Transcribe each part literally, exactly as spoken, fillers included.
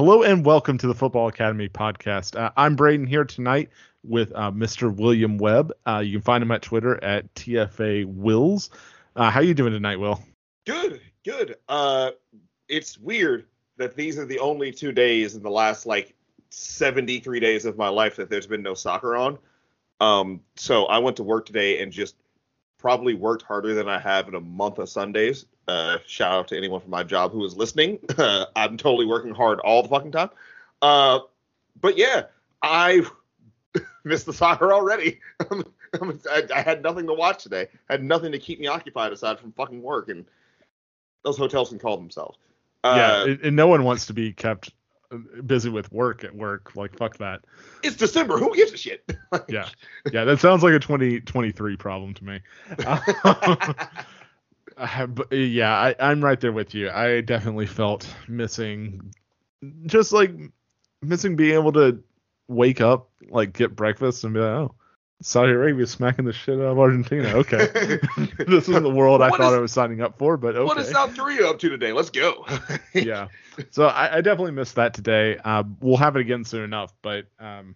Hello and welcome to the Football Academy podcast. Uh, I'm Braden here tonight with uh, Mister William Webb. Uh, you can find him at Twitter at T F A Wills. Uh, how are you doing tonight, Will? Good, good. Uh, it's weird that these are the only two days in the last like seventy-three days of my life that there's been no soccer on. Um, so I went to work today and just probably worked harder than I have in a month of Sundays. Uh, shout out to anyone from my job who is listening. Uh, I'm totally working hard all the fucking time. Uh, but yeah, I missed the soccer already. I'm, I'm, I, I had nothing to watch today. I had nothing to keep me occupied aside from fucking work. And those hotels can call themselves. Uh, yeah, and no one wants to be kept busy with work at work. Like, fuck that. It's December. Who gives a shit? Like, yeah. Yeah, that sounds like a twenty twenty-three problem to me. Uh, Uh, but yeah, I, I'm right there with you. I definitely felt missing, just like missing being able to wake up, like get breakfast and be like, oh, Saudi Arabia smacking the shit out of Argentina. Okay. This isn't the world I what thought is, I was signing up for, but okay. What is South Korea up to today? Let's go. Yeah. So I, I definitely missed that today. Uh, we'll have it again soon enough, but um,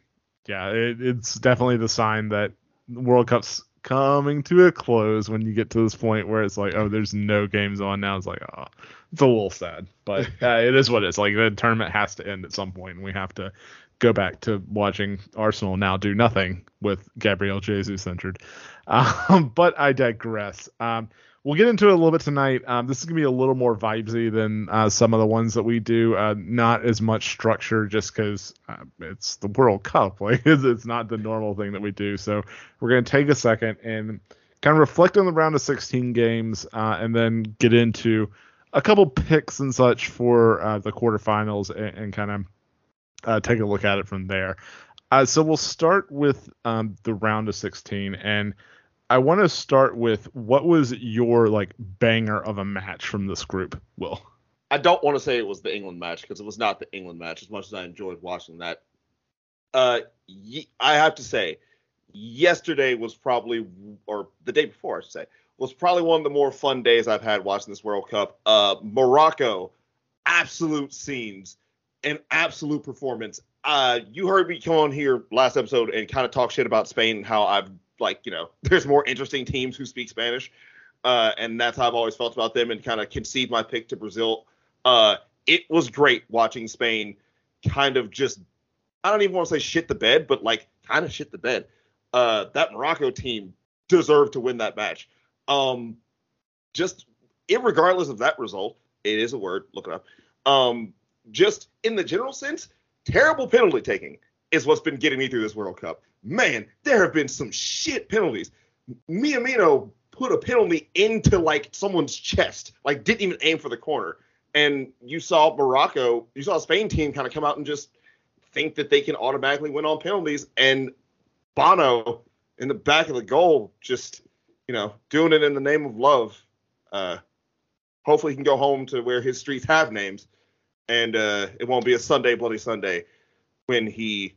yeah, it, it's definitely the sign that World Cup's coming to a close when you get to this point where it's like, oh, there's no games on now. It's like, oh, it's a little sad, but uh, it is what it's like. The tournament has to end at some point, and we have to go back to watching Arsenal now do nothing with Gabriel Jesus injured. Um, but I digress. Um, we'll get into it a little bit tonight. Um, this is gonna be a little more vibesy than uh, some of the ones that we do. Uh, not as much structure, just because uh, it's the World Cup. Like it's, it's not the normal thing that we do. So we're gonna take a second and kind of reflect on the round of sixteen games, uh, and then get into a couple picks and such for uh, the quarterfinals, and, and kind of uh, take a look at it from there. Uh, so we'll start with um, the round of sixteen and. I want to start with what was your like banger of a match from this group, Will? I don't want to say it was the England match because it was not the England match as much as I enjoyed watching that. Uh, ye- I have to say yesterday was probably, or the day before I should say, was probably one of the more fun days I've had watching this World Cup. Uh, Morocco, absolute scenes and absolute performance. Uh, you heard me come on here last episode and kind of talk shit about Spain and how I've like, you know, there's more interesting teams who speak Spanish. Uh, and that's how I've always felt about them and kind of concede my pick to Brazil. Uh, it was great watching Spain kind of just, I don't even want to say shit the bed, but like kind of shit the bed. Uh, that Morocco team deserved to win that match. Um, just irregardless of that result, it is a word, look it up. Um, just in the general sense, terrible penalty taking is what's been getting me through this World Cup. Man, there have been some shit penalties. Miyamino put a penalty into, like, someone's chest. Like, didn't even aim for the corner. And you saw Morocco, you saw a Spain team kind of come out and just think that they can automatically win on penalties. And Bono, in the back of the goal, just, you know, doing it in the name of love. Uh, hopefully he can go home to where his streets have names. And uh, it won't be a Sunday, bloody Sunday when he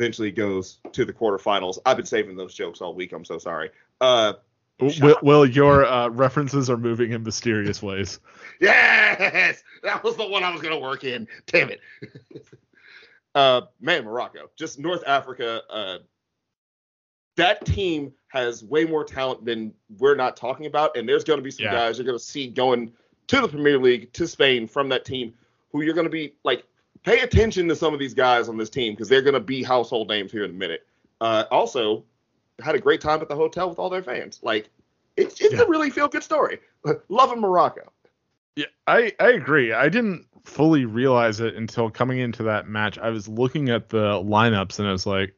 eventually goes to the quarterfinals. I've been saving those jokes all week. I'm so sorry. Uh, Will, Will, your uh, references are moving in mysterious ways. Yes! That was the one I was going to work in. Damn it. uh, man, Morocco. Just North Africa. Uh, that team has way more talent than we're not talking about, and there's going to be some yeah. guys you're going to see going to the Premier League, to Spain, from that team, who you're going to be like, pay attention to some of these guys on this team because they're going to be household names here in a minute. Uh, also, had a great time at the hotel with all their fans. Like, it's it's yeah. a really feel-good story. Loving Morocco. Yeah, I, I agree. I didn't fully realize it until coming into that match. I was looking at the lineups and I was like,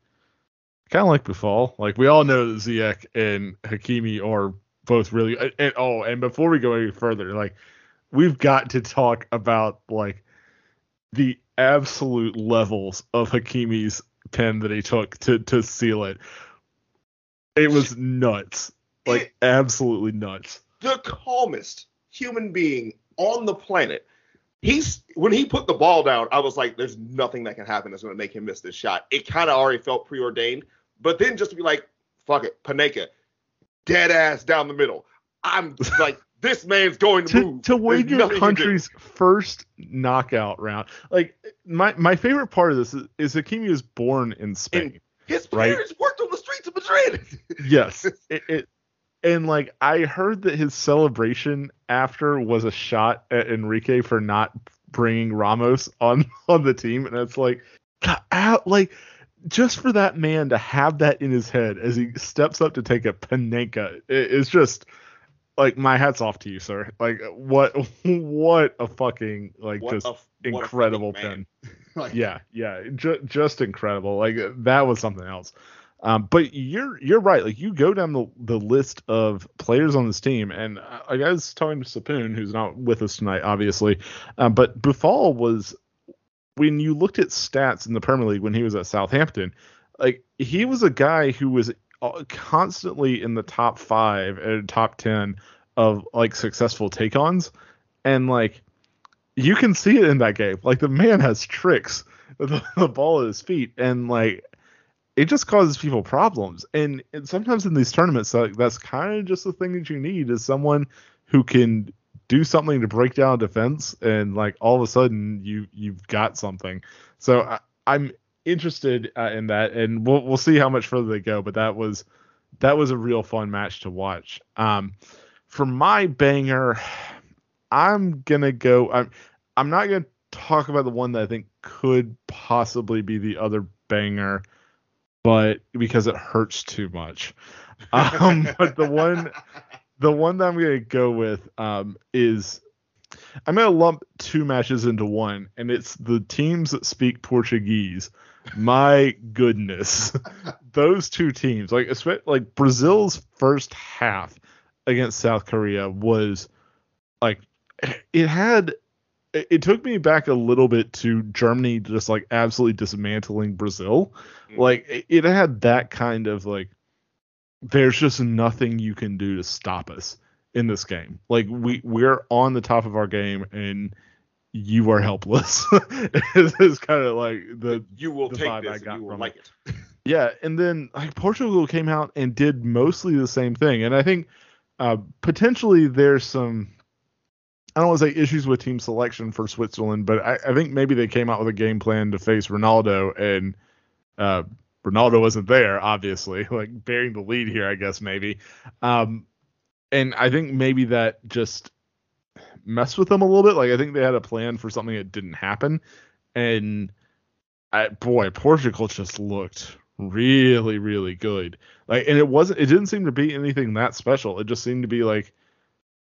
kind of like Buffal. Like, we all know that Ziyech and Hakimi are both really – and oh, and before we go any further, like, we've got to talk about, like, the – absolute levels of Hakimi's pen that he took to to seal it. It was nuts. Like, it, absolutely nuts. The calmest human being on the planet. He's when he put the ball down, I was like, there's nothing that can happen that's going to make him miss this shot. It kind of already felt preordained. But then just to be like, fuck it, Paqueta, dead ass down the middle. I'm like, this man's going to, to move. To win your country's first knockout round. Like, my, my favorite part of this is, is Hakimi was born in Spain. And his parents right? worked on the streets of Madrid. Yes. It, it, and, like, I heard that his celebration after was a shot at Enrique for not bringing Ramos on, on the team. And it's like, out, like, just for that man to have that in his head as he steps up to take a panenka, it, it's just... Like, my hat's off to you, sir. Like, what what a fucking, like, what just a, incredible pin. Like, yeah, yeah, ju- just incredible. Like, that was something else. Um, but you're you're right. Like, you go down the, the list of players on this team, and uh, like, I was talking to Sapoon, who's not with us tonight, obviously, um, but Buffal was, when you looked at stats in the Premier League when he was at Southampton, like, he was a guy who was constantly in the top five and top ten of, like, successful take-ons, and, like, you can see it in that game. Like, the man has tricks with the, the ball at his feet, and, like, it just causes people problems. And, and sometimes in these tournaments, like, that's kind of just the thing that you need, is someone who can do something to break down defense, and, like, all of a sudden you you've got something. So I, I'm interested uh, in that, and we'll we'll see how much further they go, but that was that was a real fun match to watch. Um for my banger, I'm gonna go I'm I'm not gonna talk about the one that I think could possibly be the other banger, but because it hurts too much. Um but the one the one that I'm gonna go with um is I'm gonna lump two matches into one, and it's the teams that speak Portuguese. My goodness, those two teams, like like Brazil's first half against South Korea was like it had. It took me back a little bit to Germany just like absolutely dismantling Brazil. Like it had that kind of like, there's just nothing you can do to stop us in this game. Like we we're on the top of our game, and you are helpless. It's kind of like the you will the take this and you will like it. it. Yeah, and then like Portugal came out and did mostly the same thing, and I think uh, potentially there's some I don't want to say issues with team selection for Switzerland, but I, I think maybe they came out with a game plan to face Ronaldo, and uh, Ronaldo wasn't there, obviously, like bearing the lead here, I guess maybe. Um, And I think maybe that just messed with them a little bit. Like, I think they had a plan for something that didn't happen. And, I, boy, Portugal just looked really, really good. Like, and it wasn't, it didn't seem to be anything that special. It just seemed to be like,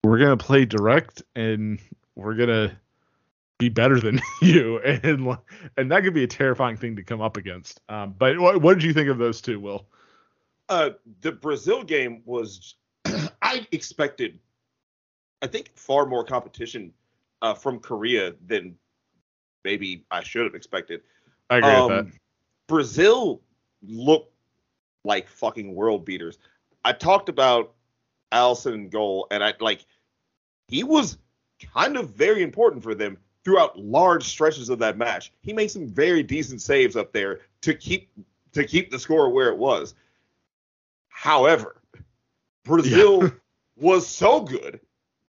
we're going to play direct, and we're going to be better than you. And and that could be a terrifying thing to come up against. Um, but what, what did you think of those two, Will? Uh, the Brazil game was... I expected, I think, far more competition uh, from Korea than maybe I should have expected. I agree um, with that. Brazil looked like fucking world beaters. I talked about Alisson in goal, and I like he was kind of very important for them throughout large stretches of that match. He made some very decent saves up there to keep to keep the score where it was. However, Brazil yeah. was so good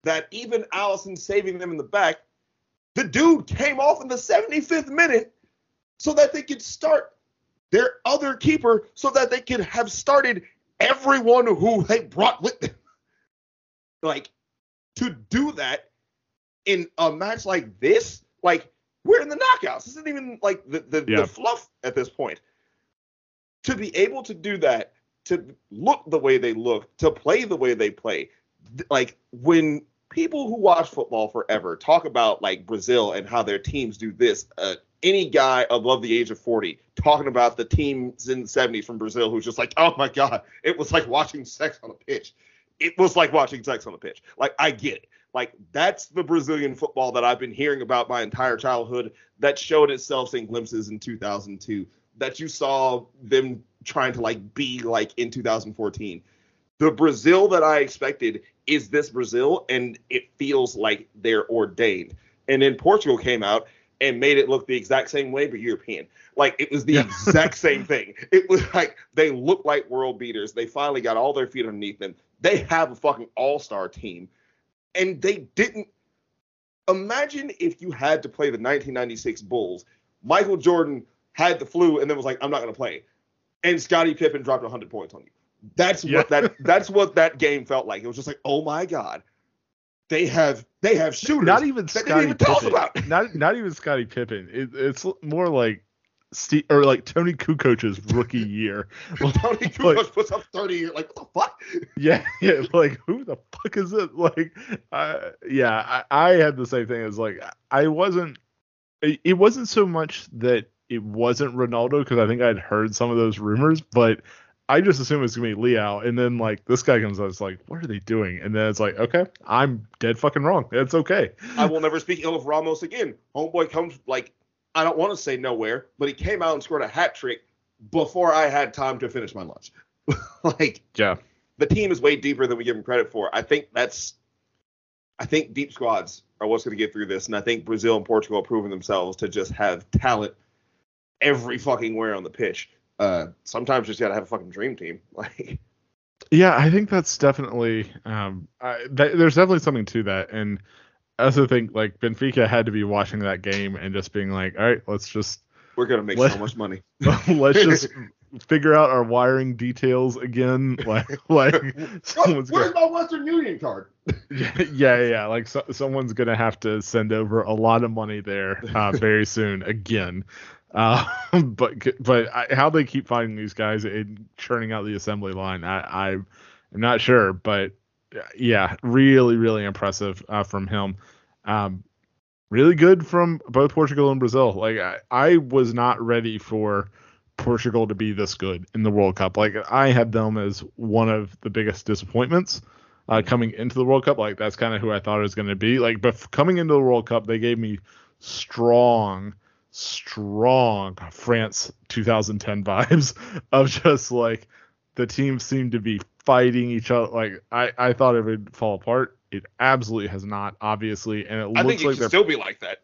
that even Alisson saving them in the back, the dude came off in the seventy-fifth minute so that they could start their other keeper so that they could have started everyone who they brought with them. Like, to do that in a match like this, like, we're in the knockouts. This isn't even, like, the, the, yeah. the fluff at this point. To be able to do that, to look the way they look, to play the way they play. Like, when people who watch football forever talk about, like, Brazil and how their teams do this, uh, any guy above the age of forty talking about the teams in the seventies from Brazil who's just like, oh, my God, it was like watching sex on a pitch. It was like watching sex on a pitch. Like, I get it. Like, that's the Brazilian football that I've been hearing about my entire childhood that showed itself in glimpses in two thousand two, that you saw them trying to like be like in two thousand fourteen. The Brazil that I expected is this Brazil, and it feels like they're ordained. And then Portugal came out and made it look the exact same way, but European. Like it was the yeah. exact same thing. It was like they looked like world beaters. They finally got all their feet underneath them. They have a fucking all-star team. and they didn't. Imagine if you had to play the nineteen ninety-six Bulls. Michael Jordan had the flu and then was like, I'm not going to play. And Scottie Pippen dropped one hundred points on you. That's yeah. what that that's what that game felt like. It was just like, oh my God, they have they have shooters. Not even Scottie Pippen. About. Not not even Scottie Pippen. It, it's more like Steve, or like Tony Kukoc's rookie year. Tony Kukoc like, puts up thirty. You're like, what the fuck? Yeah, yeah. Like, who the fuck is it? Like, uh, yeah, I, I had the same thing. As like, I wasn't. It, it wasn't so much that it wasn't Ronaldo, because I think I'd heard some of those rumors, but I just assumed it's gonna be Leao, and then like this guy comes out, it's like, what are they doing? And then it's like, okay, I'm dead fucking wrong. That's okay. I will never speak ill of Ramos again. Homeboy comes like. I don't want to say nowhere, but he came out and scored a hat trick before I had time to finish my lunch. Like, yeah, the team is way deeper than we give him credit for. I think that's, I think deep squads are what's going to get through this. And I think Brazil and Portugal have proven themselves to just have talent every fucking where on the pitch. Uh, sometimes you just got to have a fucking dream team. Like, yeah, I think that's definitely, um, I, th- there's definitely something to that. And I also think like Benfica had to be watching that game and just being like, all right, let's just we're gonna make let, so much money. Let's just figure out our wiring details again. Like, like someone's where's gonna, my Western Union card? Yeah, yeah, yeah. Like so, someone's gonna have to send over a lot of money there uh, very soon again. Uh, but but I, how they keep finding these guys and churning out the assembly line, I I'm not sure, but. Yeah, really, really impressive uh, from him. Um, really good from both Portugal and Brazil. Like I, I was not ready for Portugal to be this good in the World Cup. Like I had them as one of the biggest disappointments uh, coming into the World Cup. Like that's kind of who I thought it was going to be. Like, but coming into the World Cup, they gave me strong, strong France two thousand ten vibes of just like the team seemed to be fighting each other. Like I, I thought it would fall apart. It absolutely has not, obviously, and it looks like I think it like should still be like that.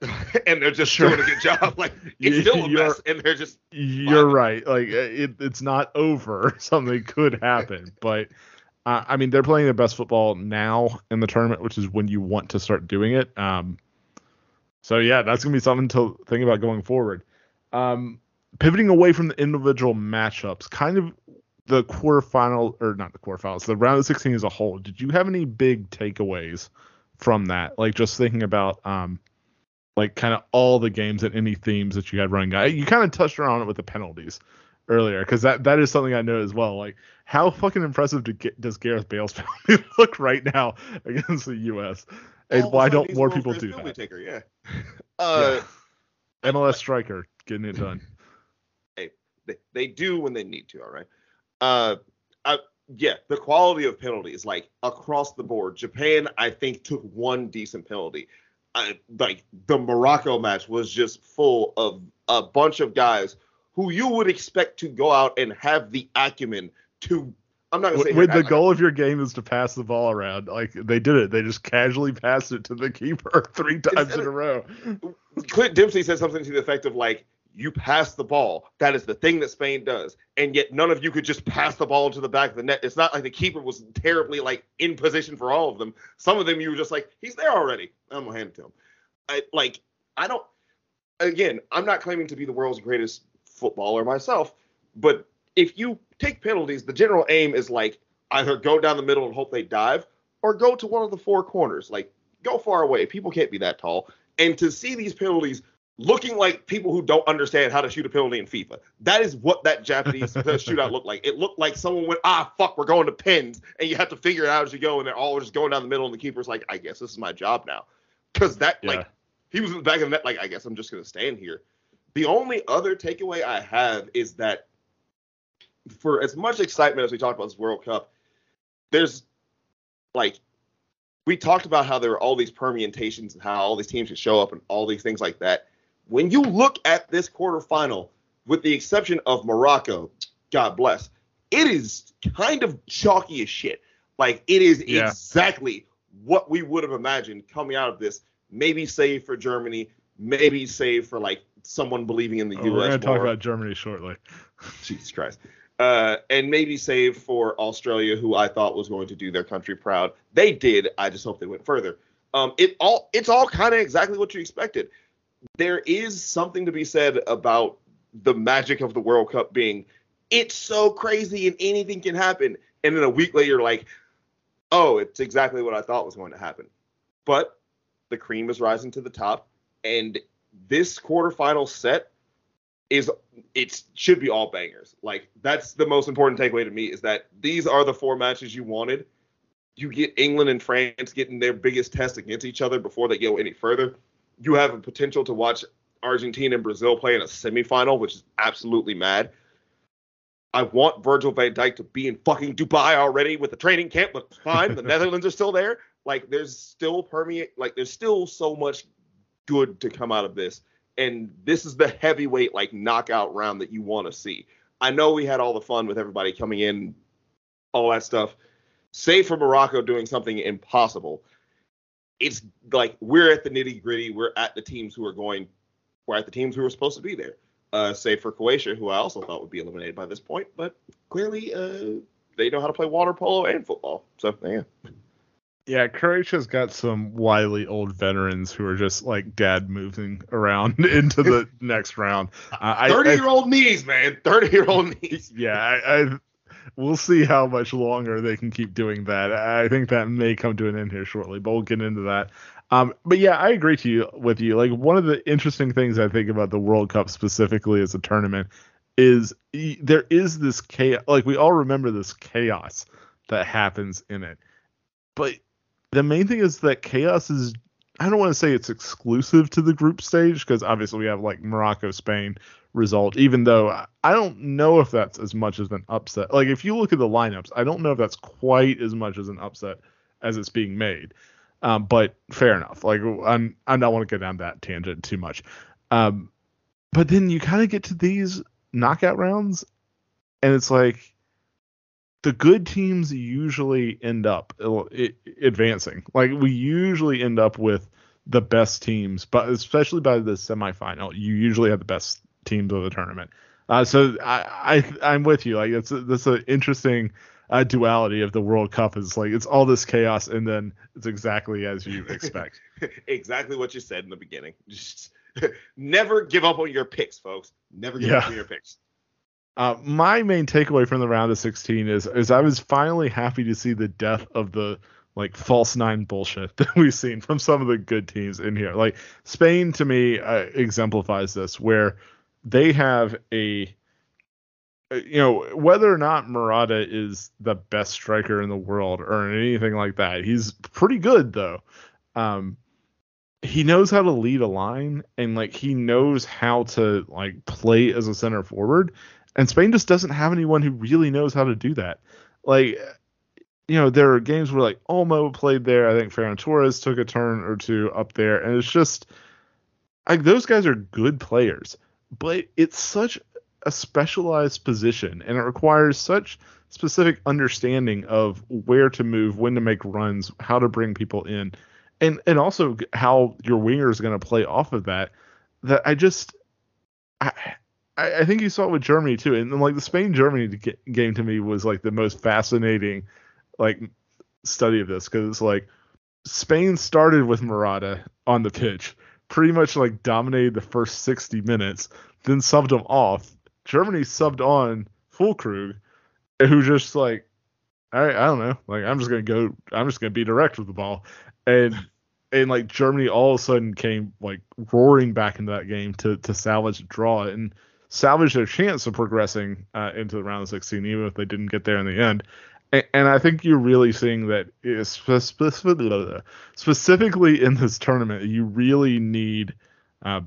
And they're just sure. doing a good job. Like it's still a mess, and they're just. You're fine. Right. Like it, it's not over. Something could happen, but uh, I mean, they're playing their best football now in the tournament, which is when you want to start doing it. Um. So yeah, that's gonna be something to think about going forward. Um, pivoting away from the individual matchups, kind of. The quarterfinal, or not the quarterfinals, the round of sixteen as a whole. Did you have any big takeaways from that? Like just thinking about, um, like kind of all the games and any themes that you had running. You kind of touched around it with the penalties earlier, because that, that is something I know as well. Like how fucking impressive to get, does Gareth Bale's penalty look right now against the U S? And all why don't more people do that? Taker, yeah. Uh, yeah. M L S striker getting it done. Hey, they, they do when they need to. All right. Uh, I, yeah, the quality of penalties, like across the board. Japan, I think, took one decent penalty. I, like the Morocco match was just full of a bunch of guys who you would expect to go out and have the acumen to. I'm not gonna say when the goal of your game is to pass the ball around. Like they did it, they just casually passed it to the keeper three times in a row. Clint Dempsey said something to the effect of like, you pass the ball. That is the thing that Spain does. And yet none of you could just pass the ball to the back of the net. It's not like the keeper was terribly like in position for all of them. Some of them you were just like, he's there already. I'm going to hand it to him. I, like, I don't – again, I'm not claiming to be the world's greatest footballer myself. But if you take penalties, the general aim is like either go down the middle and hope they dive or go to one of the four corners. Like go far away. People can't be that tall. And to see these penalties – looking like people who don't understand how to shoot a penalty in FIFA. That is what that Japanese shootout looked like. It looked like someone went, ah, fuck, we're going to pins, and you have to figure it out as you go, and they're all just going down the middle, and the keeper's like, I guess this is my job now. Because that, yeah. like, he was in the back of the net, like, I guess I'm just going to stand here. The only other takeaway I have is that for as much excitement as we talked about this World Cup, there's, like, we talked about how there were all these permutations and how all these teams could show up and all these things like that. When you look at this quarterfinal, with the exception of Morocco, God bless, it is kind of chalky as shit. Like, it is yeah. exactly what we would have imagined coming out of this, maybe save for Germany, maybe save for, like, someone believing in the oh, U S We're going to talk about Germany shortly. Jesus Christ. Uh, and maybe save for Australia, who I thought was going to do their country proud. They did. I just hope they went further. Um, it all it's all kind of exactly what you expected. There is something to be said about the magic of the World Cup being, it's so crazy and anything can happen. And then a week later, you're like, oh, it's exactly what I thought was going to happen. But the cream is rising to the top. And this quarterfinal set is it should be all bangers. Like, that's the most important takeaway to me, is that these are the four matches you wanted. You get England and France getting their biggest test against each other before they go any further. You have a potential to watch Argentina and Brazil play in a semifinal, which is absolutely mad. I want Virgil van Dijk to be in fucking Dubai already with the training camp, but fine, the Netherlands are still there. Like, there's still permeate, like, there's still so much good to come out of this. And this is the heavyweight, like, knockout round that you want to see. I know we had all the fun with everybody coming in, all that stuff. Save for Morocco doing something impossible. It's like we're at the nitty gritty. We're at the teams who are going. We're at the teams who are supposed to be there. Uh, save for Croatia, who I also thought would be eliminated by this point, but clearly uh, they know how to play water polo and football. So yeah. Yeah, Croatia's got some wily old veterans who are just like dad moving around into the next round. thirty-year-old uh, knees, man. thirty-year-old knees. Yeah, I, I, we'll see how much longer they can keep doing that. I think that may come to an end here shortly, but we'll get into that. Um, but yeah, I agree to you with you. Like, one of the interesting things I think about the World Cup specifically as a tournament is there is this chaos. Like, we all remember this chaos that happens in it, but the main thing is that chaos is, I don't want to say it's exclusive to the group stage, because obviously we have like Morocco, Spain result, even though I don't know if that's as much as an upset. Like, if you look at the lineups, I don't know if that's quite as much as an upset as it's being made. Um, but fair enough. Like, I'm, I don't want to go down that tangent too much. Um, but then you kind of get to these knockout rounds, and it's like, the good teams usually end up advancing. Like, we usually end up with the best teams, but especially by the semifinal, you usually have the best teams of the tournament. Uh, so I, I, I'm with you. Like, it's a, that's an interesting uh, duality of the World Cup. Is like, it's all this chaos, and then it's exactly as you expect. Exactly what you said in the beginning. Just never give up on your picks, folks. Never give yeah. up on your picks. Uh, my main takeaway from the round of sixteen is is I was finally happy to see the death of the like false nine bullshit that we've seen from some of the good teams in here. Like, Spain to me uh, exemplifies this, where they have a, you know, whether or not Morata is the best striker in the world or anything like that, he's pretty good though. Um, he knows how to lead a line, and like, he knows how to like play as a center forward. And Spain just doesn't have anyone who really knows how to do that. Like, you know, there are games where like Olmo played there. I think Ferran Torres took a turn or two up there. And it's just like, those guys are good players, but it's such a specialized position, and it requires such specific understanding of where to move, when to make runs, how to bring people in, and, and also how your winger is going to play off of that, that I just, I, I think you saw it with Germany too. And then like the Spain-Germany game to me was like the most fascinating like study of this, because it's like Spain started with Morata on the pitch, pretty much like dominated the first sixty minutes, then subbed him off. Germany subbed on Fulkrug, who just like, all right, I don't know, like I'm just going to go, I'm just going to be direct with the ball. And and like Germany all of a sudden came like roaring back into that game to to salvage a draw and salvage their chance of progressing uh, into the round of sixteen, even if they didn't get there in the end. And, and I think you're really seeing that specifically, specifically in this tournament, you really need, uh,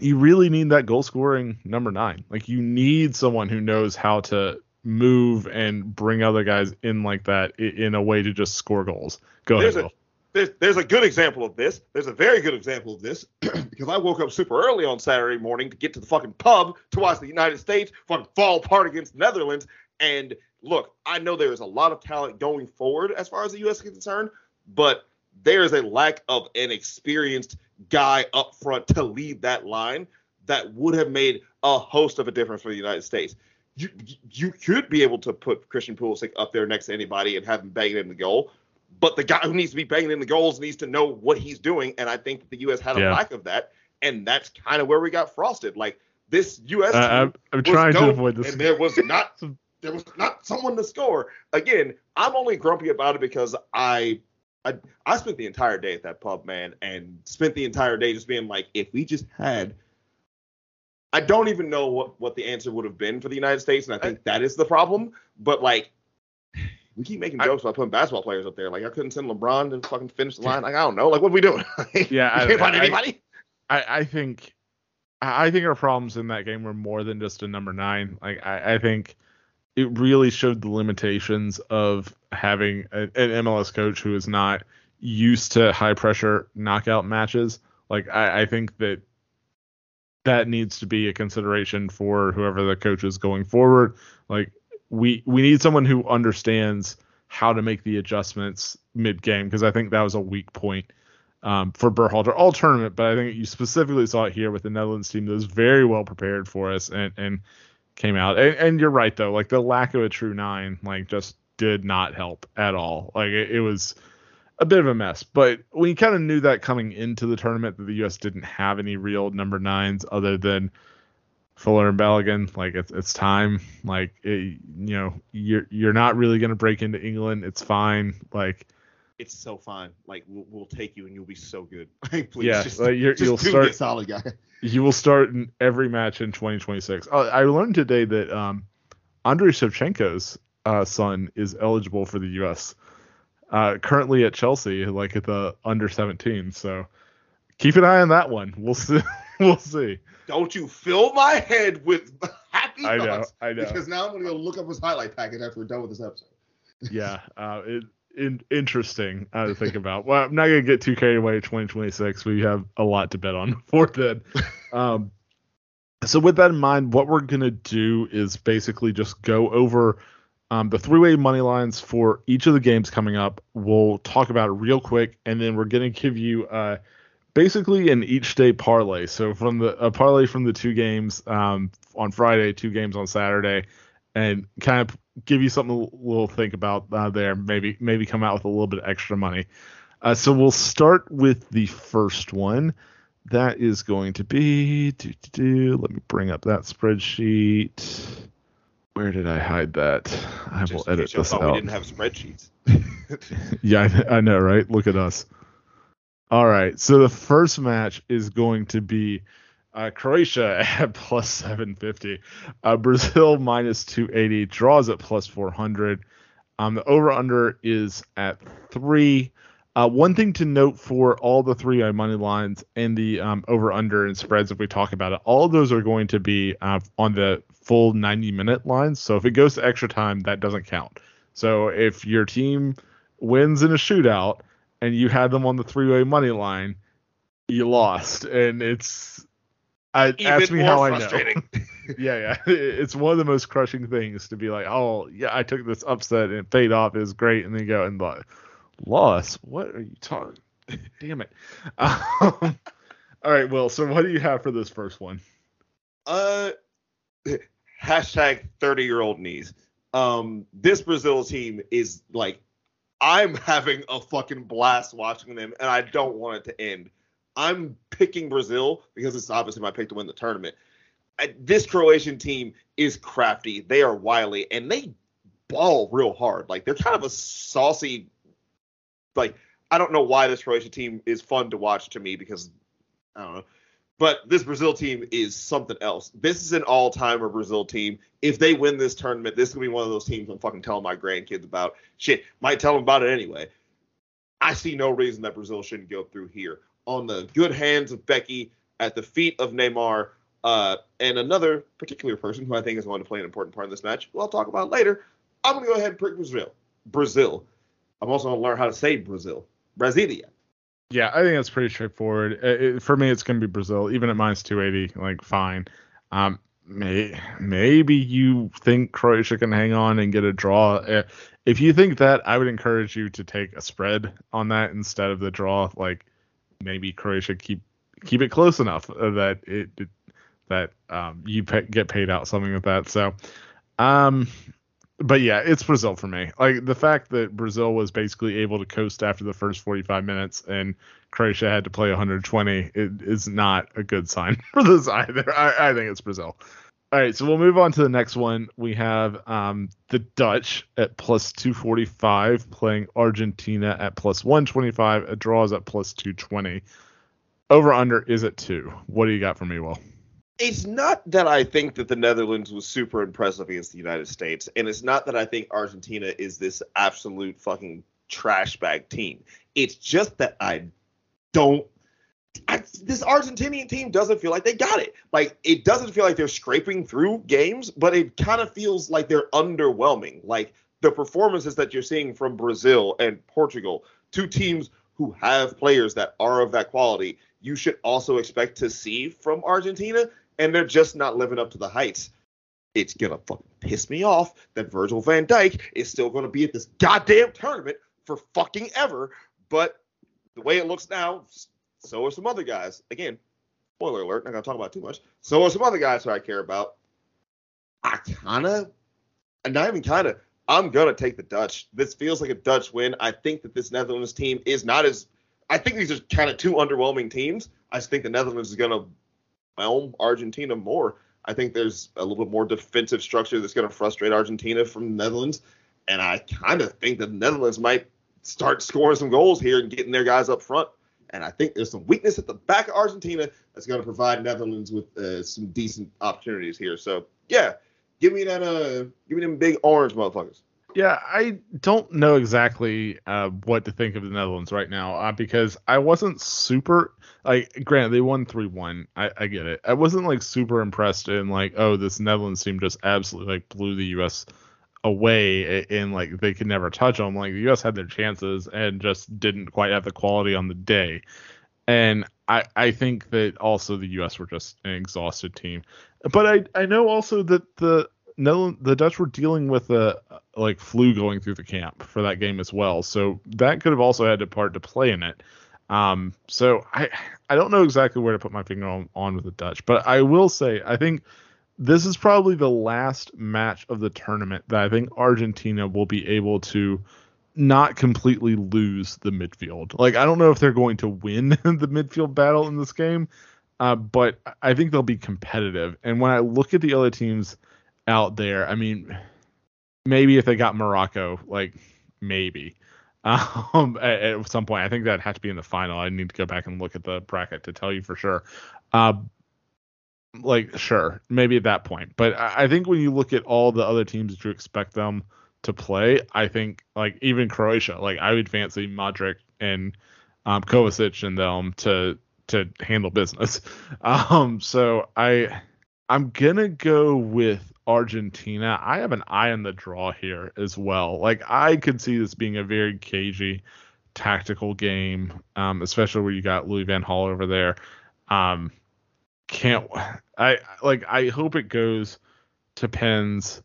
you really need that goal scoring number nine. Like, you need someone who knows how to move and bring other guys in like that in a way to just score goals. Go there's ahead, a, Will. There's, there's a good example of this. There's a very good example of this. Because I woke up super early on Saturday morning to get to the fucking pub to watch the United States fucking fall apart against the Netherlands. And look, I know there is a lot of talent going forward as far as the U S is concerned, but there is a lack of an experienced guy up front to lead that line that would have made a host of a difference for the United States. you you could be able to put Christian Pulisic up there next to anybody and have him banging in the goal. But the guy who needs to be banging in the goals needs to know what he's doing. And I think the U S had a yeah. lack of that. And that's kind of where we got frosted. Like, this U S team uh, I'm, I'm trying to avoid this. And there was not there was not someone to score. Again, I'm only grumpy about it because I, I I spent the entire day at that pub, man, and spent the entire day just being like, if we just had – I don't even know what, what the answer would have been for the United States, and I think I, that is the problem. But, like, we keep making jokes I, about putting basketball players up there. Like, I couldn't send LeBron to fucking finish the line. Like, I don't know. Like, what are we doing? Yeah, I, can't I, find anybody? I, I think – I think our problems in that game were more than just a number nine. Like I, I think it really showed the limitations of having a, an M L S coach who is not used to high pressure knockout matches. Like I, I think that that needs to be a consideration for whoever the coach is going forward. Like we we need someone who understands how to make the adjustments mid game, because I think that was a weak point. Um, for Berhalter all tournament, but I think you specifically saw it here with the Netherlands team that was very well prepared for us and, and came out. And, and you're right though, like the lack of a true nine, like just did not help at all. Like it, it was a bit of a mess. But we kind of knew that coming into the tournament that the U S didn't have any real number nines other than Fuller and Balogun. Like it's it's time. Like it, you know, you're you're not really gonna break into England. It's fine. Like. It's so fine. Like we'll, we'll take you and you'll be so good. Please, yeah, just, like you're, just you'll start a solid guy. You will start in every match in twenty twenty-six. Oh, I learned today that um, Andriy Shevchenko's uh, son is eligible for the U S Uh, currently at Chelsea, like at the under seventeen. So keep an eye on that one. We'll see. We'll see. Don't you fill my head with happy I thoughts? I know. I know. Because now I'm gonna go look up his highlight package after we're done with this episode. Yeah. Uh, it. In, interesting uh, to think about. Well, I'm not going to get too carried away in twenty twenty-six. We have a lot to bet on before then. Um, so with that in mind, what we're going to do is basically just go over um, the three-way money lines for each of the games coming up. We'll talk about it real quick, and then we're going to give you uh, basically an each-day parlay. So from the a parlay from the two games um, on Friday, two games on Saturday, and kind of give you something a little think about uh, there. Maybe maybe come out with a little bit of extra money. Uh, so we'll start with the first one. That is going to be... Doo, doo, doo, let me bring up that spreadsheet. Where did I hide that? I Just will edit this out. We didn't have spreadsheets. Yeah, I, I know, right? Look at us. All right, so the first match is going to be... Uh, Croatia at plus seven fifty. Uh, Brazil minus two eighty. Draws at plus four hundred. Um, the over-under is at three. Uh, one thing to note for all the three money lines and the um, over-under and spreads, if we talk about it, all of those are going to be uh, on the full ninety-minute line. So if it goes to extra time, that doesn't count. So if your team wins in a shootout and you had them on the three-way money line, you lost. And it's... I, ask me how I know. yeah, yeah. It's one of the most crushing things to be like, oh, yeah, I took this upset and it paid off. It was great. And then you go and like, loss? What are you talking? Damn it. Um, all right, Will. So what do you have for this first one? Uh, hashtag thirty-year-old knees. Um, this Brazil team is like, I'm having a fucking blast watching them, and I don't want it to end. I'm picking Brazil because it's obviously my pick to win the tournament. I, this Croatian team is crafty. They are wily, and they ball real hard. Like, they're kind of a saucy, like, I don't know why this Croatian team is fun to watch to me because, I don't know. But this Brazil team is something else. This is an all-timer Brazil team. If they win this tournament, this is going to be one of those teams I'm fucking telling my grandkids about. Shit, might tell them about it anyway. I see no reason that Brazil shouldn't go through here. On the good hands of Becky, at the feet of Neymar, uh, and another particular person who I think is going to play an important part in this match, who I'll talk about later. I'm going to go ahead and pick Brazil. Brazil. I'm also going to learn how to say Brazil. Brasilia. Yeah, I think that's pretty straightforward. It, for me, it's going to be Brazil, even at minus two eighty. Like, fine. Um, may, maybe you think Croatia can hang on and get a draw. If you think that, I would encourage you to take a spread on that instead of the draw. Like, maybe Croatia keep keep it close enough that it, it that um you pay, get paid out something with that. So Um, but yeah, it's Brazil for me. Like the fact that Brazil was basically able to coast after the first forty-five minutes and Croatia had to play one hundred twenty, it is not a good sign for this either. I, I think it's Brazil. All right, so we'll move on to the next one. We have um, the Dutch at plus two forty-five playing Argentina at plus one twenty-five. A draw is at plus two twenty. Over-under is at two. What do you got for me, Will? It's not that I think that the Netherlands was super impressive against the United States, and it's not that I think Argentina is this absolute fucking trash bag team. It's just that I don't I, this Argentinian team doesn't feel like they got it. Like, it doesn't feel like they're scraping through games, but it kind of feels like they're underwhelming. Like, the performances that you're seeing from Brazil and Portugal, two teams who have players that are of that quality, you should also expect to see from Argentina, and they're just not living up to the heights. It's going to fucking piss me off that Virgil van Dijk is still going to be at this goddamn tournament for fucking ever, but the way it looks now... So are some other guys. Again, spoiler alert, not going to talk about it too much. So are some other guys who I care about. I kind of, not even kind of, I'm going to take the Dutch. This feels like a Dutch win. I think that this Netherlands team is not as, I think these are kind of two underwhelming teams. I just think the Netherlands is going to whelm Argentina more. I think there's a little bit more defensive structure that's going to frustrate Argentina from the Netherlands. And I kind of think the Netherlands might start scoring some goals here and getting their guys up front. And I think there's some weakness at the back of Argentina that's going to provide Netherlands with uh, some decent opportunities here. So, yeah, give me that. Uh, give me them big orange motherfuckers. Yeah, I don't know exactly uh, what to think of the Netherlands right now uh, because I wasn't super like. Granted, they won three one. I, I get it. I wasn't like super impressed in like, oh, this Netherlands team just absolutely like blew the U S away and like they could never touch them. Like the U S had their chances and just didn't quite have the quality on the day. And I I think that also the U S were just an exhausted team. But I I know also that the Netherlands, the Dutch were dealing with a like flu going through the camp for that game as well. So that could have also had a part to play in it. Um. So I I don't know exactly where to put my finger on, on with the Dutch, but I will say I think. This is probably the last match of the tournament that I think Argentina will be able to not completely lose the midfield. Like, I don't know if they're going to win the midfield battle in this game, uh, but I think they'll be competitive. And when I look at the other teams out there, I mean, maybe if they got Morocco, like maybe um, at, at some point, I think that'd have to be in the final. I need to go back and look at the bracket to tell you for sure. Uh, Like, sure, maybe at that point. But I think when you look at all the other teams that you expect them to play, I think, like, even Croatia, like, I would fancy Modric and um, Kovacic and them to to handle business. Um, so I, I'm going to go with Argentina. I have an eye on the draw here as well. Like, I could see this being a very cagey tactical game, um, especially where you got Louis Van Hall over there. Um Can't I like? I hope it goes to pens,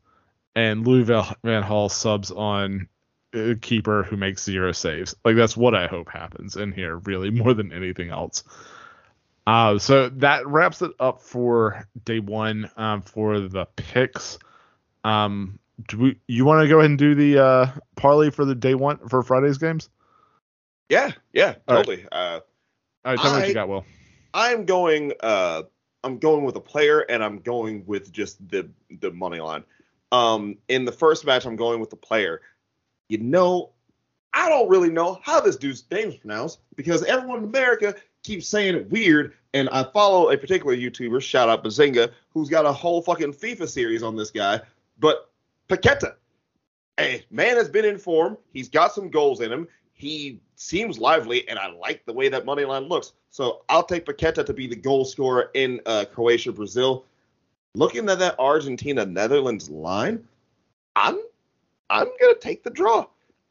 and Louis Van Hall subs on a keeper who makes zero saves. Like that's what I hope happens in here, really, more than anything else. Uh, so that wraps it up for day one um, for the picks. Um, do we, you want to go ahead and do the uh, parlay for the day one for Friday's games? Yeah, yeah, totally. All right, uh, All right tell I, me what you got, Will. I'm going. Uh, I'm going with a player, and I'm going with just the the money line. Um, in the first match, I'm going with the player. You know, I don't really know how this dude's name is pronounced because everyone in America keeps saying it weird. And I follow a particular YouTuber, shout out Bazinga, who's got a whole fucking FIFA series on this guy. But Paqueta, a man has been in form. He's got some goals in him. He seems lively, and I like the way that money line looks. So I'll take Paqueta to be the goal scorer in uh, Croatia, Brazil. Looking at that Argentina Netherlands line, I'm I'm gonna take the draw.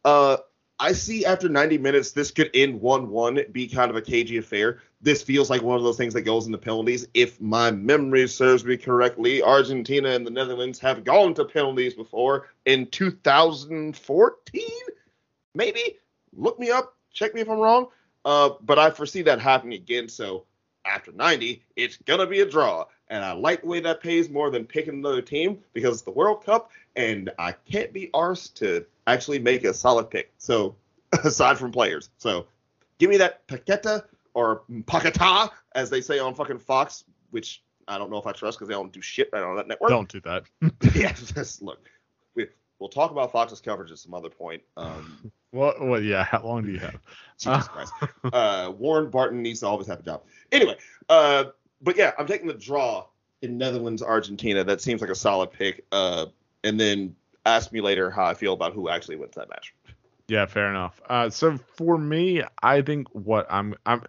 Uh, I see after ninety minutes this could end one one, it'd be kind of a cagey affair. This feels like one of those things that goes into penalties. If my memory serves me correctly, Argentina and the Netherlands have gone to penalties before in two thousand fourteen, maybe. Look me up. Check me if I'm wrong. Uh, but I foresee that happening again. So After ninety, it's going to be a draw. And I like the way that pays more than picking another team because it's the World Cup, and I can't be arsed to actually make a solid pick. So, aside from players. So, give me that Paqueta or Paqueta, as they say on fucking Fox, which I don't know if I trust because they don't do shit right on that network. Don't do that. Yeah, just look. We, we'll talk about Fox's coverage at some other point. Um, well, well, yeah, how long do you have? Jesus Christ. Uh, Warren Barton needs to always have a job. Anyway, uh, but yeah, I'm taking the draw in Netherlands-Argentina. That seems like a solid pick. Uh, and then ask me later how I feel about who actually wins that match. Yeah, fair enough. Uh, so for me, I think what I'm I'm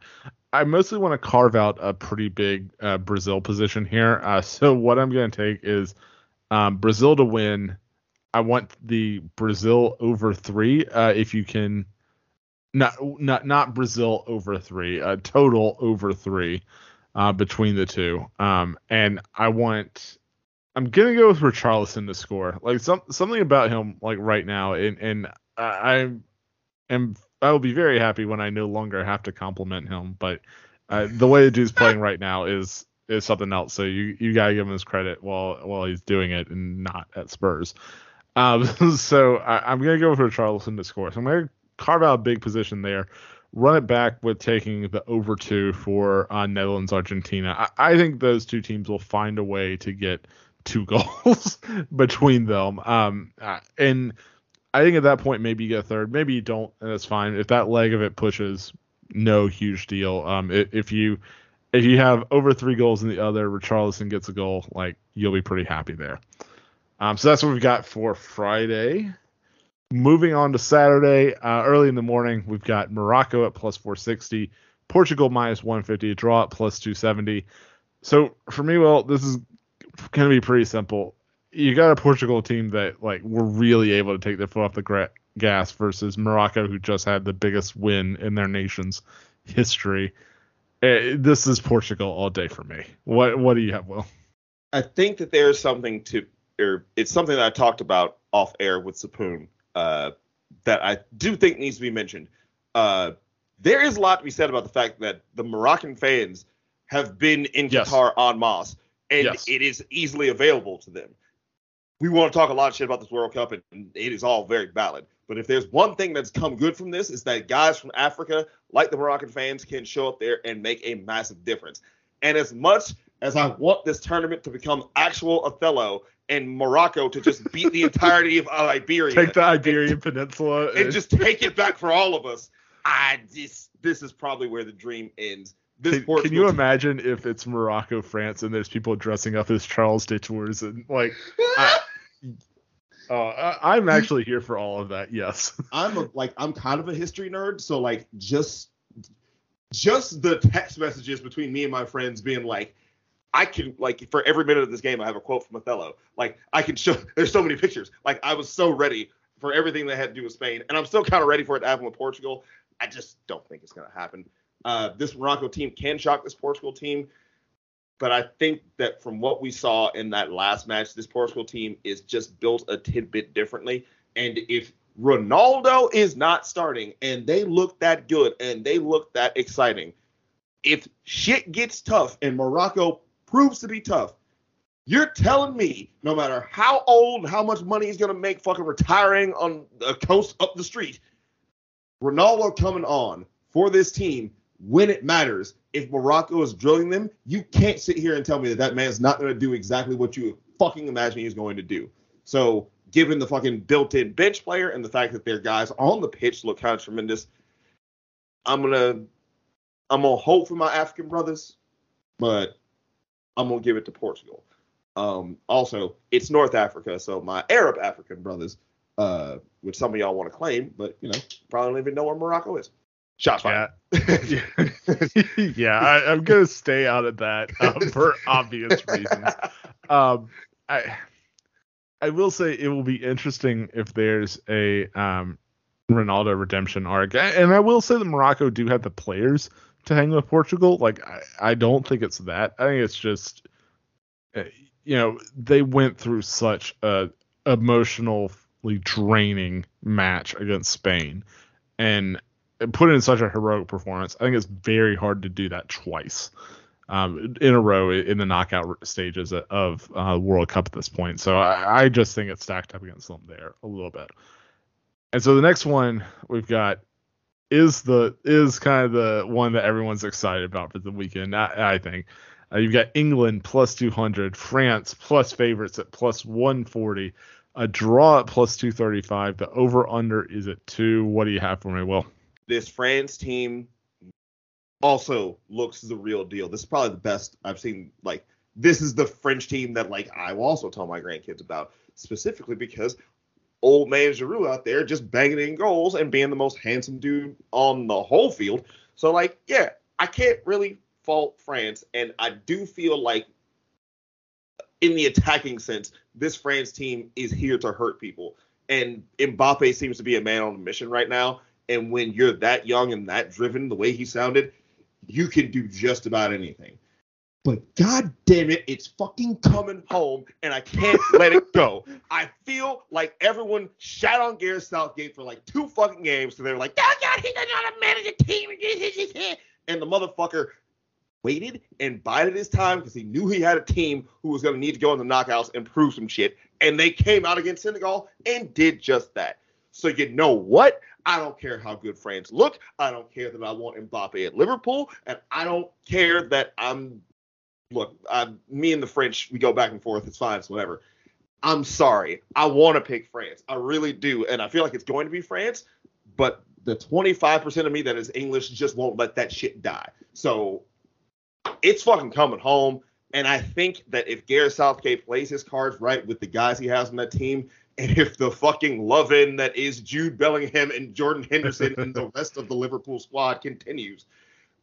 I mostly want to carve out a pretty big uh, Brazil position here. Uh, so what I'm going to take is um, Brazil to win. I want the Brazil over three. Uh, if you can, not not not Brazil over three, a uh, total over three uh, between the two. Um, and I want. I'm going to go with Richarlison to score. Like some something about him, like right now, and and. I am. I will be very happy when I no longer have to compliment him. But uh, the way the dude's playing right now is is something else. So you, you gotta give him his credit while while he's doing it and not at Spurs. Um, so I, I'm gonna go for Richarlison to score. So I'm gonna carve out a big position there. Run it back with taking the over two for uh, Netherlands Argentina. I, I think those two teams will find a way to get two goals between them. Um, and I think at that point, maybe you get a third. Maybe you don't, and that's fine. If that leg of it pushes, no huge deal. Um, if you if you have over three goals in the other, Richarlison gets a goal, like you'll be pretty happy there. Um, so that's what we've got for Friday. Moving on to Saturday, uh, early in the morning, we've got Morocco at plus four sixty, Portugal minus one fifty, draw at plus two seventy. So for me, well, this is going to be pretty simple. You got a Portugal team that like were really able to take their foot off the gra- gas versus Morocco, who just had the biggest win in their nation's history. Uh, this is Portugal all day for me. What what do you have, Will? I think that there's something to, or it's something that I talked about off air with Sapoon uh, that I do think needs to be mentioned. Uh, there is a lot to be said about the fact that the Moroccan fans have been in yes. Qatar en masse, and yes. it is easily available to them. We want to talk a lot of shit about this World Cup, and it is all very valid. But if there's one thing that's come good from this, is that guys from Africa, like the Moroccan fans, can show up there and make a massive difference. And as much as I want this tournament to become actual Othello and Morocco to just beat the entirety of Iberia. Take the Iberian and, Peninsula. And, and just take it back for all of us. I just, this is probably where the dream ends. This can, can you imagine if it's Morocco, France, and there's people dressing up as Charles de Tours and like, I, oh, I, I'm actually here for all of that. Yes, I'm a, like I'm kind of a history nerd, so like just just the text messages between me and my friends being like, I can like for every minute of this game, I have a quote from Othello. Like I can show. There's so many pictures. Like I was so ready for everything that had to do with Spain, and I'm still kind of ready for it to happen with Portugal. I just don't think it's gonna happen. Uh, this Morocco team can shock this Portugal team, but I think that from what we saw in that last match, this Portugal team is just built a tidbit differently. And if Ronaldo is not starting and they look that good and they look that exciting, if shit gets tough and Morocco proves to be tough, you're telling me no matter how old, how much money he's going to make fucking retiring on the coast up the street, Ronaldo coming on for this team when it matters, if Morocco is drilling them, you can't sit here and tell me that that man's not going to do exactly what you fucking imagine he's going to do. So given the fucking built-in bench player and the fact that their guys on the pitch look kind of tremendous, I'm going to I'm gonna hope for my African brothers, but I'm going to give it to Portugal. Um, also, it's North Africa, so my Arab African brothers, uh, which some of y'all want to claim, but you know, probably don't even know where Morocco is. Shots fired. Yeah, yeah I, I'm going to stay out of that um, for obvious reasons. Um, I I will say it will be interesting if there's a um, Ronaldo redemption arc. And I will say that Morocco do have the players to hang with Portugal. Like, I, I don't think it's that. I think it's just, you know, they went through such a emotionally draining match against Spain. And put in such a heroic performance. I think it's very hard to do that twice. um, in a row in the knockout stages of uh, World Cup at this point. So I, I just think it's stacked up against them there a little bit. And so the next one we've got is the is kind of the one that everyone's excited about for the weekend, I, I think. Uh, you've got England plus two hundred, France plus favorites at plus one forty, a draw at plus two thirty-five. The over-under is at two. What do you have for me, Will? This France team also looks the real deal. This is probably the best I've seen. Like, this is the French team that, like, I will also tell my grandkids about, specifically because old man Giroud out there just banging in goals and being the most handsome dude on the whole field. So, like, yeah, I can't really fault France, and I do feel like in the attacking sense, this France team is here to hurt people, and Mbappe seems to be a man on a mission right now, and when you're that young and that driven the way he sounded, you can do just about anything. But god damn it, it's fucking coming home, and I can't let it go. I feel like everyone shat on Gareth Southgate for like two fucking games, so they're like, oh god, he doesn't know how to manage a team, and the motherfucker waited and bided his time because he knew he had a team who was going to need to go in the knockouts and prove some shit. And they came out against Senegal and did just that. So you know what? I don't care how good France look. I don't care that I want Mbappe at Liverpool. And I don't care that I'm – look, I'm, me and the French, we go back and forth. It's fine. It's whatever. I'm sorry. I want to pick France. I really do. And I feel like it's going to be France. But the twenty-five percent of me that is English just won't let that shit die. So – it's fucking coming home, and I think that if Gareth Southgate plays his cards right with the guys he has on that team, and if the fucking love-in that is Jude Bellingham and Jordan Henderson and the rest of the Liverpool squad continues,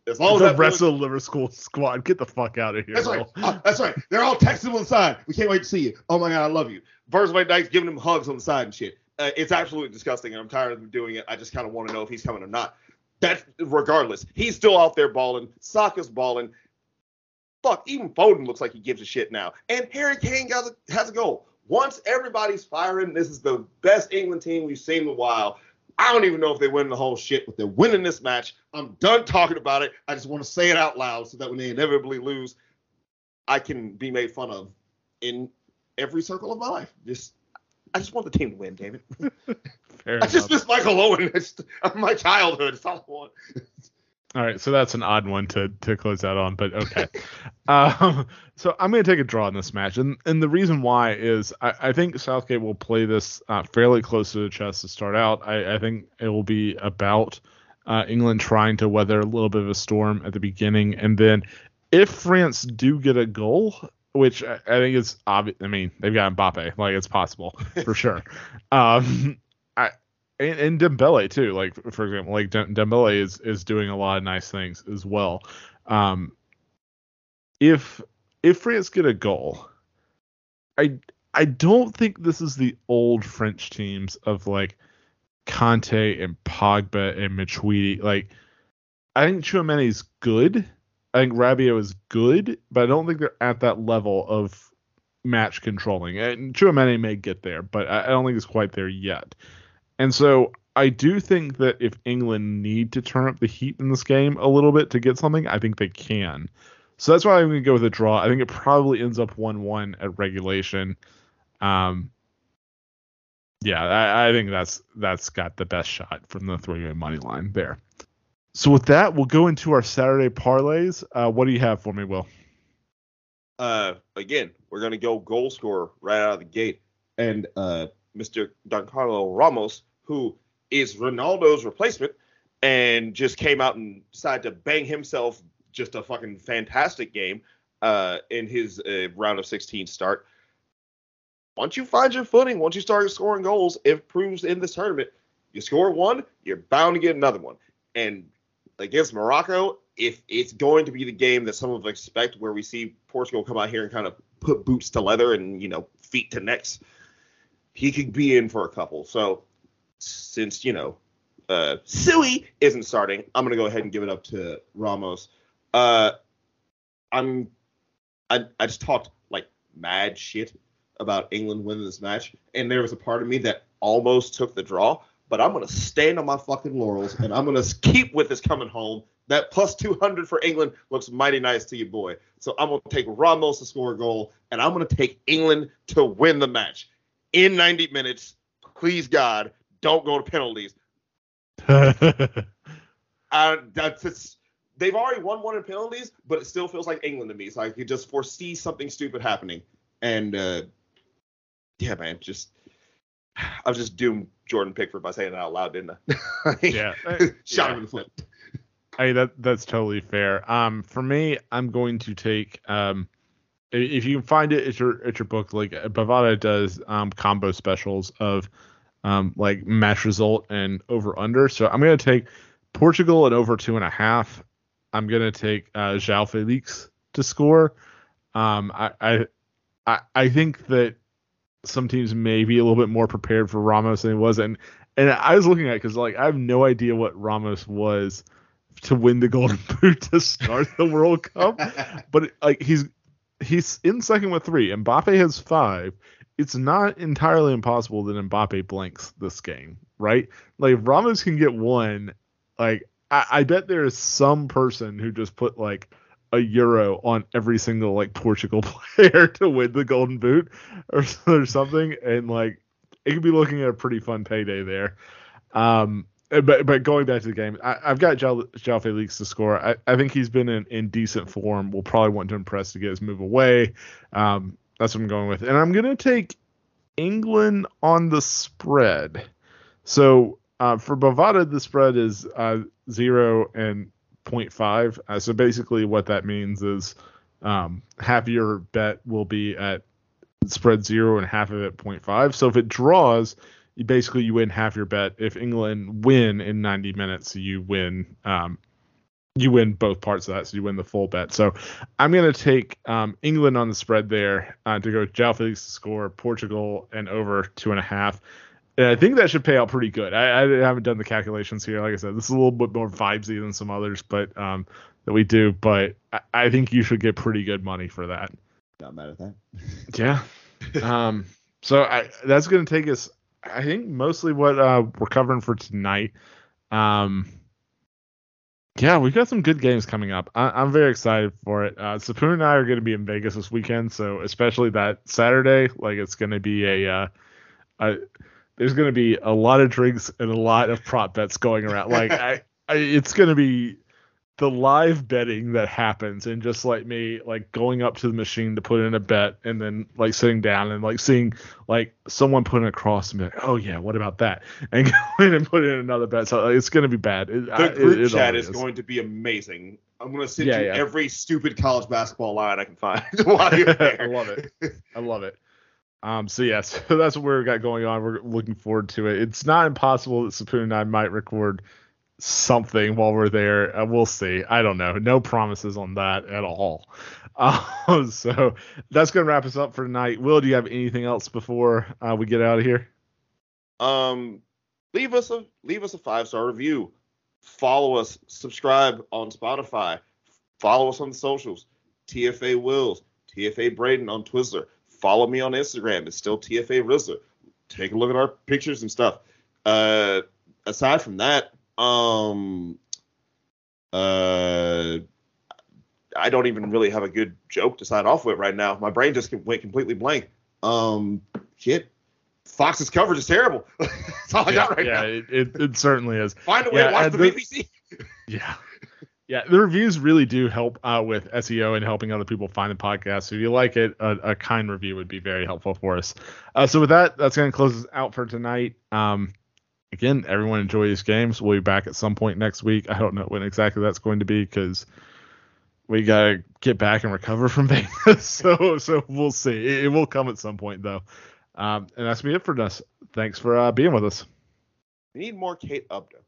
as long as the rest really, of the Liverpool squad, get the fuck out of here. That's right. Oh, that's right. They're all texting him on the side. We can't wait to see you. Oh my god, I love you. Virgil van Dijk's giving him hugs on the side and shit. Uh, it's absolutely disgusting, and I'm tired of him doing it. I just kind of want to know if he's coming or not. That's regardless. He's still out there balling. Saka's balling. Fuck, even Foden looks like he gives a shit now. And Harry Kane has a, has a goal. Once everybody's firing, this is the best England team we've seen in a while. I don't even know if they win the whole shit, but they're winning this match. I'm done talking about it. I just want to say it out loud so that when they inevitably lose, I can be made fun of in every circle of my life. Just, I just want the team to win, David. Fair enough. I just miss Michael Owen. It's my childhood. It's all I want. All right, so that's an odd one to, to close out on, but okay. um, so I'm going to take a draw in this match, and and the reason why is I, I think Southgate will play this uh, fairly close to the chest to start out. I, I think it will be about uh, England trying to weather a little bit of a storm at the beginning, and then if France do get a goal, which I, I think is obvious. I mean, they've got Mbappe. Like, it's possible for sure. Um, I. And, and Dembele too, like for example, like Dembele is is doing a lot of nice things as well. Um, if if France get a goal, I I don't think this is the old French teams of like Conte and Pogba and Matuidi. Like, I think Tchouaméni's good. I think Rabiot is good, but I don't think they're at that level of match controlling. And Tchouaméni may get there, but I, I don't think it's quite there yet. And so I do think that if England need to turn up the heat in this game a little bit to get something, I think they can. So that's why I'm going to go with a draw. I think it probably ends up one one at regulation. Um, yeah, I, I think that's that's got the best shot from the three-way money line there. So with that, we'll go into our Saturday parlays. Uh, what do you have for me, Will? Uh, again, we're going to go goal scorer right out of the gate. And uh, Mister Giancarlo Ramos, who is Ronaldo's replacement, and just came out and decided to bang himself just a fucking fantastic game uh, in his uh, round of sixteen start. Once you find your footing, once you start scoring goals, it proves in this tournament, you score one, you're bound to get another one. And against Morocco, if it's going to be the game that some of us expect, where we see Portugal come out here and kind of put boots to leather and, you know, feet to necks, he could be in for a couple. So since, you know, uh, Suey isn't starting, I'm going to go ahead and give it up to Ramos. Uh, I'm, I, I just talked like mad shit about England winning this match, and there was a part of me that almost took the draw, but I'm going to stand on my fucking laurels, and I'm going to keep with this coming home that plus two hundred for England looks mighty nice to you, boy. So I'm going to take Ramos to score a goal, and I'm going to take England to win the match in ninety minutes. Please, God, don't go to penalties. I, that's just, they've already won one in penalties, but it still feels like England to me. It's like you just foresee something stupid happening. And, uh, yeah, man, just – I was just doomed Jordan Pickford by saying that out loud, didn't I? like, yeah. Shot yeah. him in the foot. Hey, that that's totally fair. Um, for me, I'm going to take um, if you can find it at your at your book, like Bovada does um combo specials of um like match result and over under. So I'm gonna take Portugal at over two and a half. I'm gonna take uh, João Felix to score. Um, I I I think that some teams may be a little bit more prepared for Ramos than he was, and and I was looking at because like I have no idea what Ramos was to win the Golden Boot to start the World Cup, but like he's he's in second with three. Mbappe has five. It's not entirely impossible that Mbappe blanks this game, right? Like if Ramos can get one, like I, I bet there is some person who just put like a euro on every single like Portugal player to win the Golden Boot or, or something, and like it could be looking at a pretty fun payday there. Um, But but going back to the game, I, I've got João Felix to score. I, I think he's been in, in decent form. We'll probably want to impress to get his move away. Um, that's what I'm going with. And I'm going to take England on the spread. So uh, for Bovada, the spread is uh, zero and point five. Uh, so basically what that means is um, half your bet will be at spread zero and half of it point five. So if it draws, basically you win half your bet. If England win in ninety minutes, you win um, you win both parts of that, so you win the full bet. So I'm going to take um, England on the spread there uh, to go João Felix to score, Portugal, and over two and a half. And I think that should pay out pretty good. I, I haven't done the calculations here. Like I said, this is a little bit more vibesy than some others but um, that we do, but I, I think you should get pretty good money for that. Not mad at that. Yeah. um, so I, that's going to take us – I think mostly what uh, we're covering for tonight. Um, yeah, we've got some good games coming up. I- I'm very excited for it. Uh, Sapoon and I are going to be in Vegas this weekend, so especially that Saturday, like it's going to be a, uh, a there's going to be a lot of drinks and a lot of prop bets going around. Like I, I it's going to be the live betting that happens, and just like me, like going up to the machine to put in a bet and then like sitting down and like seeing like someone put in a cross and be like, oh yeah, what about that? And go in and put in another bet. So like, it's going to be bad. It, the I, group it, it chat is, is going to be amazing. I'm going to send yeah, you yeah. every stupid college basketball line I can find. While you're there. I love it. I love it. Um, so yeah, so that's what we've got going on. We're looking forward to it. It's not impossible that Sapoon and I might record something while we're there. Uh, we'll see. I don't know. No promises on that at all. Uh, so that's going to wrap us up for tonight. Will, do you have anything else before uh, we get out of here? Um, leave us a leave us a five star review. Follow us. Subscribe on Spotify. Follow us on the socials. T F A Wills. T F A Braden on Twizzler. Follow me on Instagram. It's still T F A Rizzler. Take a look at our pictures and stuff. Uh, aside from that. Um, uh, I don't even really have a good joke to sign off with right now. My brain just went completely blank. Um, shit. Fox's coverage is terrible. That's all yeah, I got right yeah, now. Yeah, it, it, it certainly is. Find a way yeah, to watch the B B C. Yeah. Yeah, the reviews really do help uh, with S E O and helping other people find the podcast. So if you like it, a, a kind review would be very helpful for us. Uh, so with that, that's going to close us out for tonight. Um, Again, everyone enjoy these games. We'll be back at some point next week. I don't know when exactly that's going to be because we got to get back and recover from Vegas. so so we'll see. It, it will come at some point, though. Um, and that's going to be it for us. Thanks for uh, being with us. We need more Kate Upton.